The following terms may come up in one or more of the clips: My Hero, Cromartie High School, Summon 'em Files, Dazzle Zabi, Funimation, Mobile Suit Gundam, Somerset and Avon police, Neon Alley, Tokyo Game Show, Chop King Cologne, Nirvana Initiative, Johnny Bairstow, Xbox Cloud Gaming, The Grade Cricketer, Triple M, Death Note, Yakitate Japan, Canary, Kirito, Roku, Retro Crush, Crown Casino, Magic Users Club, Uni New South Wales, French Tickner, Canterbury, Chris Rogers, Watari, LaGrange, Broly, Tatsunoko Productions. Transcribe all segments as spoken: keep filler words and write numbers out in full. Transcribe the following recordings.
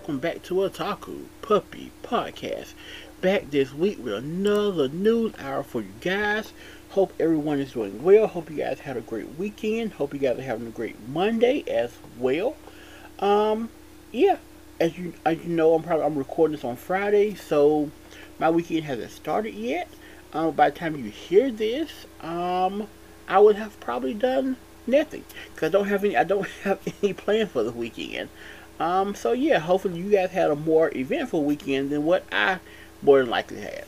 welcome back to Otaku Puppy Podcast. Back this week with another news hour for you guys. Hope everyone is doing well. Hope you guys had a great weekend. Hope you guys are having a great Monday as well. Um, yeah, as you as you know, I'm probably I'm recording this on Friday, so my weekend hasn't started yet. Um, by the time you hear this, um, I would have probably done nothing because I don't have any. I don't have any plans for the weekend. Um, so yeah, hopefully you guys had a more eventful weekend than what I more than likely had.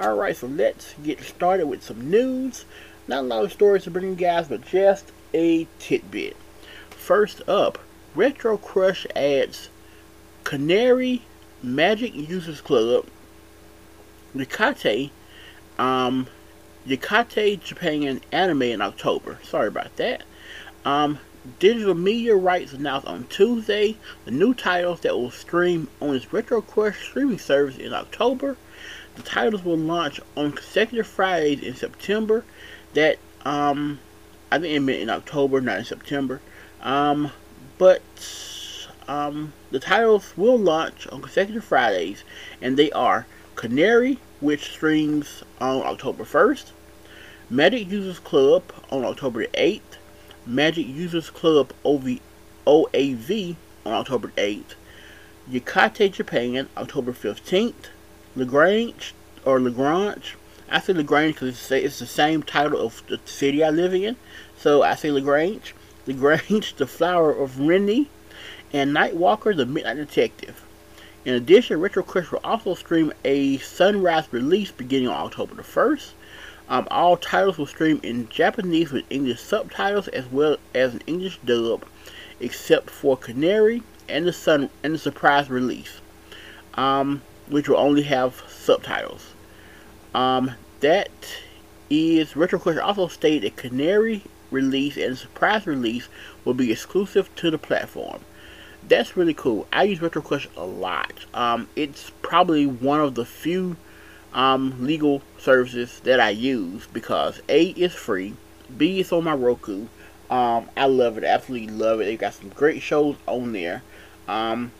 Alright, so let's get started with some news. Not a lot of stories to bring you guys, but just a tidbit. First up, Retro Crush adds Canary, Magic Users Club, Yakitate, um, Yakitate Japan anime in October. Sorry about that. Um, Digital media rights announced on Tuesday the new titles that will stream on its Retro Quest streaming service in October. The titles will launch on consecutive Fridays in September. That, um, I think it meant in October, not in September. Um, but, um, the titles will launch on consecutive Fridays, and they are Canary, which streams on October first, Magic Users Club on October eighth, Magic Users Club O A V on October eighth, Yakitate Japan October fifteenth, LaGrange or LaGrange. I say LaGrange because it's the same title of the city I live in, so I say LaGrange. LaGrange, the Flower of Rin-ne, and Nightwalker, the Midnight Detective. In addition, Retro Crush will also stream a Sunrise release beginning on October the first. Um, all titles will stream in Japanese with English subtitles as well as an English dub, except for Canary and the Sun and the surprise release, um, which will only have subtitles. Um, that is, Retro Crush also stated that Canary release and surprise release will be exclusive to the platform. That's really cool. I use Retro Crush a lot. Um, it's probably one of the few Um, legal services that I use because A, is free, B, it's on my Roku. Um, I love it, absolutely love it. They got some great shows on there. Um,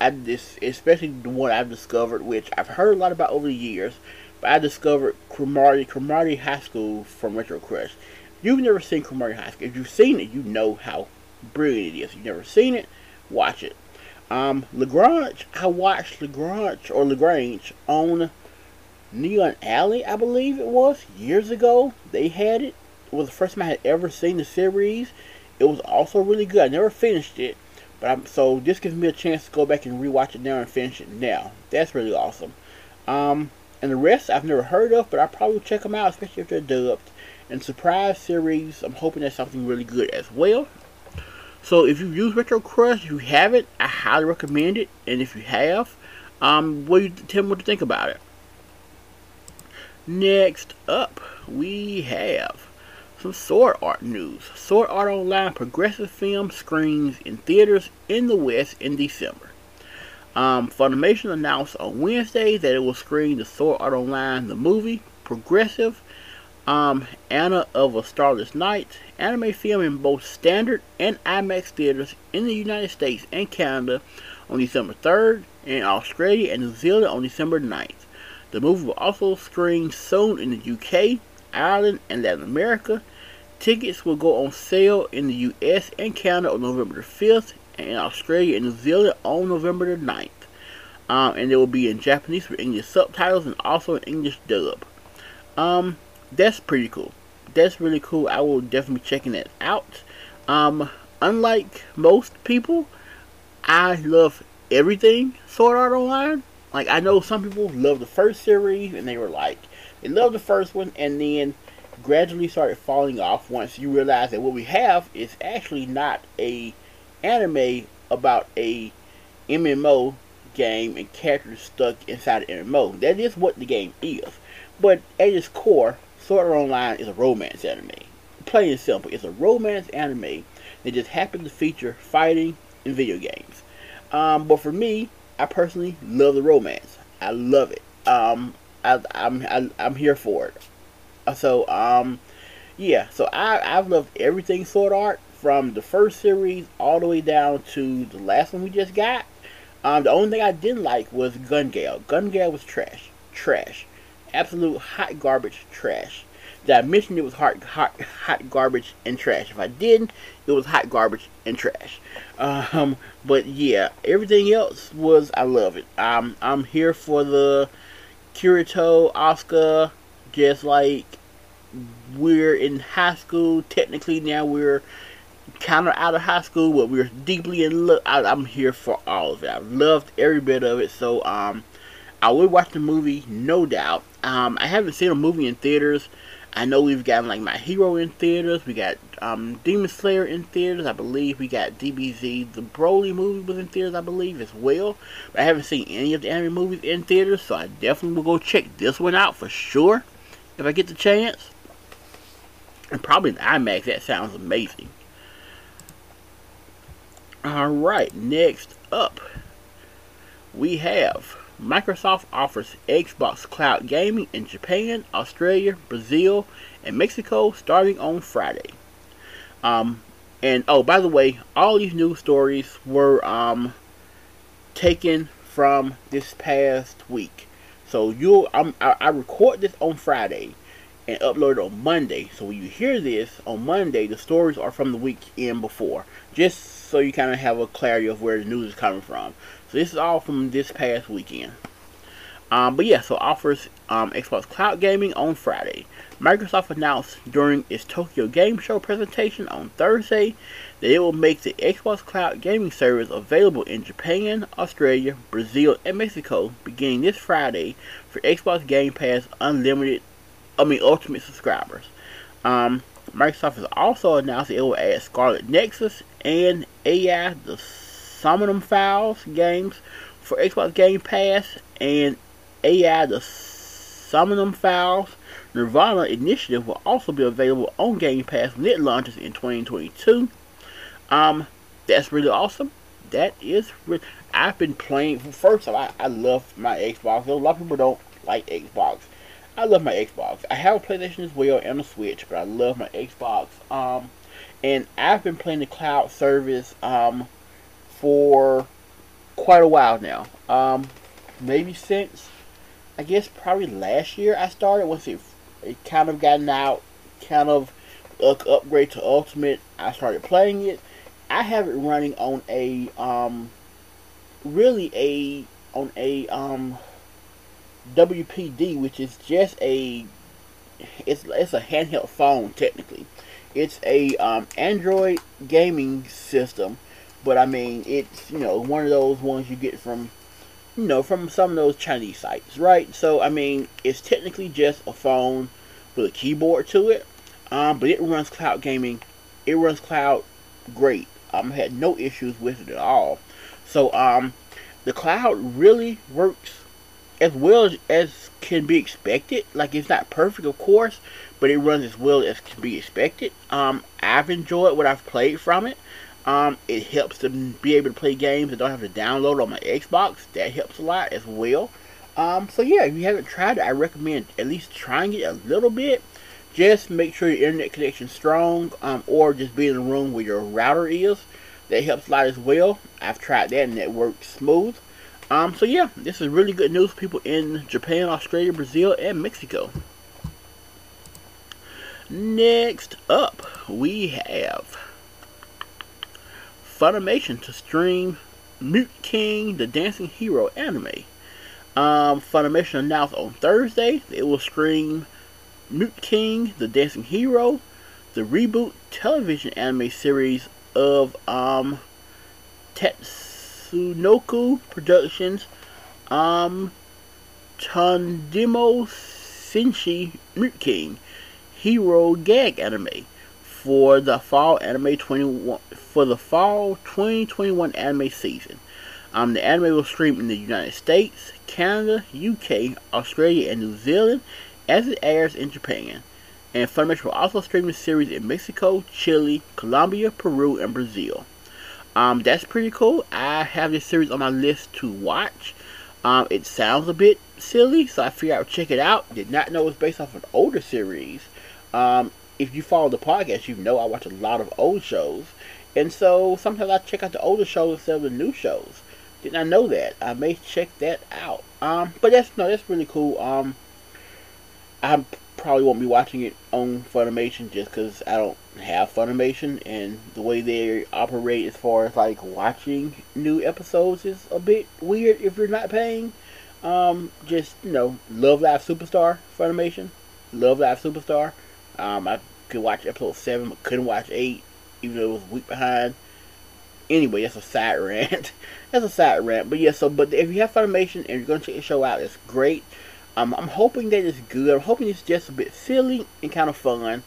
I just, especially the one I've discovered, which I've heard a lot about over the years, but I discovered Cromartie Cromartie High School from Retro Crush. You've never seen Cromartie High School. If you've seen it, you know how brilliant it is. If you've never seen it, watch it. Um, LaGrange, I watched LaGrange or LaGrange on Neon Alley, I believe it was, years ago. They had it. It was the first time I had ever seen the series. It was also really good. I never finished it, but I'm, so this gives me a chance to go back and rewatch it now and finish it now. That's really awesome. Um, and the rest I've never heard of, but I probably will check them out, especially if they're dubbed. And surprise series, I'm hoping that's something really good as well. So if you use Retro Crush, if you haven't, I highly recommend it. And if you have, um, what do you, tell me what you think about it. Next up, we have some Sword Art news. Sword Art Online progressive film screens in theaters in the West in December. Um, Funimation announced on Wednesday that it will screen the Sword Art Online, the movie, progressive, um, Anna of a Starless Night, anime film in both standard and IMAX theaters in the United States and Canada on December third, and Australia and New Zealand on December ninth. The movie will also screen soon in the U K, Ireland, and Latin America. Tickets will go on sale in the U S and Canada on November the fifth, and in Australia and New Zealand on November the ninth. Um, and they will be in Japanese with English subtitles and also an English dub. Um, that's pretty cool. That's really cool. I will definitely be checking that out. Um, unlike most people, I love everything Sword Art Online. Like, I know some people love the first series, and they were like, they loved the first one, and then gradually started falling off once you realize that what we have is actually not a anime about a M M O game and characters stuck inside an M M O. That is what the game is. But at its core, Sword Art Online is a romance anime. Plain and simple, it's a romance anime that just happens to feature fighting in video games. Um, but for me, I personally love the romance. I love it. Um, I, I'm I, I'm here for it. So um, yeah. So I I've loved everything Sword Art from the first series all the way down to the last one we just got. Um, the only thing I didn't like was Gun Gale. Gun Gale was trash. Trash. Absolute hot garbage trash. That I mentioned it was hot, hot, hot garbage and trash. If I didn't, it was hot garbage and trash. Um, but yeah, everything else was, I love it. Um, I'm here for the Kirito, Asuka, just like we're in high school. Technically now we're kind of out of high school, but we're deeply in love. I, I'm here for all of it. I loved every bit of it. So um, I will watch the movie, no doubt. Um, I haven't seen a movie in theaters. I know we've gotten like My Hero in theaters. We got um, Demon Slayer in theaters. I believe we got D B Z. The Broly movie was in theaters, I believe, as well. But I haven't seen any of the anime movies in theaters, so I definitely will go check this one out for sure if I get the chance. And probably in IMAX. That sounds amazing. All right, next up, we have Microsoft offers Xbox Cloud Gaming in Japan, Australia, Brazil, and Mexico starting on Friday. Um, and, oh, by the way, all these news stories were um, taken from this past week. So, you'll I'm, I, I record this on Friday and upload it on Monday. So, when you hear this on Monday, the stories are from the weekend before. Just so you kind of have a clarity of where the news is coming from. So this is all from this past weekend. Um, but yeah, so offers um, Xbox Cloud Gaming on Friday. Microsoft announced during its Tokyo Game Show presentation on Thursday that it will make the Xbox Cloud Gaming service available in Japan, Australia, Brazil, and Mexico beginning this Friday for Xbox Game Pass Unlimited, I mean Ultimate subscribers. Um, Microsoft has also announced that it will add Scarlet Nexus and A I the Summon 'em Files games for Xbox Game Pass and A I the Summon 'em Files. Nirvana Initiative will also be available on Game Pass when it launches in twenty twenty-two. Um, that's really awesome. That is really, I've been playing, first of all, I, I love my Xbox. A lot of people don't like Xbox. I love my Xbox. I have a PlayStation as well and a Switch, but I love my Xbox. Um, and I've been playing the cloud service, um, for quite a while now. Um, maybe since, I guess probably last year I started. Once it, it kind of gotten out, kind of upgrade to Ultimate, I started playing it. I have it running on a, um, really a, on a, um, W P D, which is just a, it's, it's a handheld phone technically. It's a, um, Android gaming system. But, I mean, it's, you know, one of those ones you get from, you know, from some of those Chinese sites, right? So, I mean, it's technically just a phone with a keyboard to it. Um, but it runs cloud gaming. It runs cloud great. Um, I had no issues with it at all. So, um, the cloud really works as well as can be expected. Like, it's not perfect, of course, but it runs as well as can be expected. Um, I've enjoyed what I've played from it. Um, it helps to be able to play games that don't have to download on my Xbox. That helps a lot as well. Um, so yeah, if you haven't tried it, I recommend at least trying it a little bit. Just make sure your internet connection is strong, um, or just be in a room where your router is. That helps a lot as well. I've tried that and that works smooth. Um, so yeah, this is really good news for people in Japan, Australia, Brazil, and Mexico. Next up, we have Funimation to stream Mute King, The Dancing Hero anime. Um, Funimation announced on Thursday it will stream Mute King, The Dancing Hero, the reboot television anime series of um, Tatsunoko Productions, um, Tondemo Senshi Mute King Hero Gag anime for the fall anime twenty-one for the fall twenty twenty-one anime season. Um, the anime will stream in the United States, Canada, U K, Australia, and New Zealand as it airs in Japan. And Funimation will also stream the series in Mexico, Chile, Colombia, Peru, and Brazil. Um, that's pretty cool. I have this series on my list to watch. Um, it sounds a bit silly, so I figured I would check it out. Did not know it's based off an older series. Um, If you follow the podcast, you know I watch a lot of old shows. And so, sometimes I check out the older shows instead of the new shows. did not know that. I may check that out. Um, but that's no, that's really cool. Um, I probably won't be watching it on Funimation just because I don't have Funimation, and the way they operate as far as like watching new episodes is a bit weird if you're not paying. Um, just you know, Love Live Superstar Funimation, Love Live Superstar. Um, I could watch episode seven, but couldn't watch eight, even though it was a week behind. Anyway, that's a side rant. that's a side rant. But yeah, so but if you have Funimation and you're gonna check the show out, it's great. Um, I'm hoping that it's good. I'm hoping it's just a bit silly and kind of fun,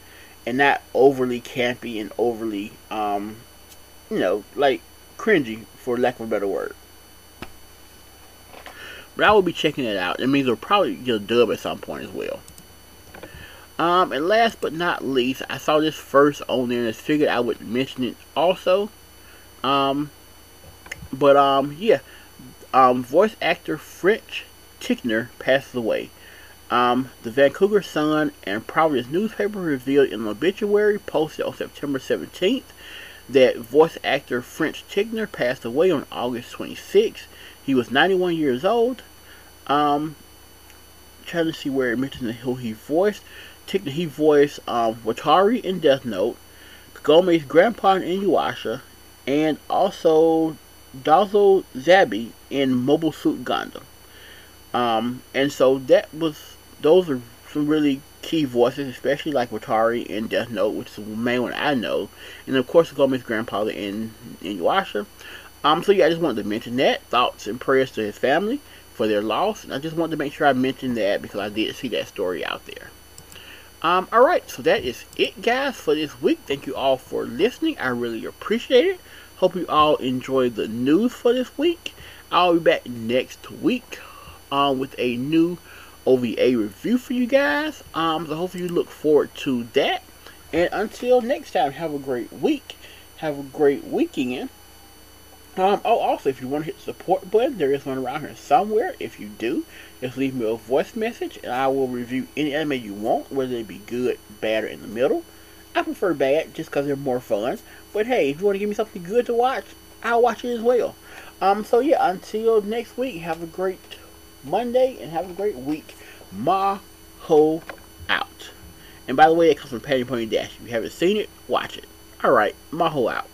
and not overly campy and overly, um, you know, like cringy, for lack of a better word. But I will be checking it out. It means it'll probably get a dub at some point as well. Um, and last but not least, I saw this first on there and I figured I would mention it also. Um, but, um, yeah, um, voice actor French Tickner passes away. Um, the Vancouver Sun and Providence newspaper revealed in an obituary posted on September seventeenth that voice actor French Tickner passed away on August twenty-sixth. He was ninety-one years old. Um, trying to see where it mentions who he voiced. Tickner, he voiced, um, Watari in Death Note, Kagome's grandpa in Inuyasha, and also Dazzle Zabi in Mobile Suit Gundam. Um, and so that was, those are some really key voices, especially like Watari and Death Note, which is the main one I know. And of course, Kagome's grandpa in Inuyasha. Um, so yeah, I just wanted to mention that. Thoughts and prayers to his family for their loss. And I just wanted to make sure I mentioned that because I did see that story out there. Um, alright, so that is it, guys, for this week. Thank you all for listening. I really appreciate it. Hope you all enjoyed the news for this week. I'll be back next week um, with a new O V A review for you guys. Um, so hopefully you look forward to that. And until next time, have a great week. Have a great weekend. Um, oh, also, if you want to hit the support button, there is one around here somewhere. If you do, just leave me a voice message, and I will review any anime you want, whether it be good, bad, or in the middle. I prefer bad, just because they're more fun. But hey, if you want to give me something good to watch, I'll watch it as well. Um, so yeah, until next week, have a great Monday, and have a great week. Maho out. And by the way, it comes from Patty Pony Dash. If you haven't seen it, watch it. Alright, Maho out.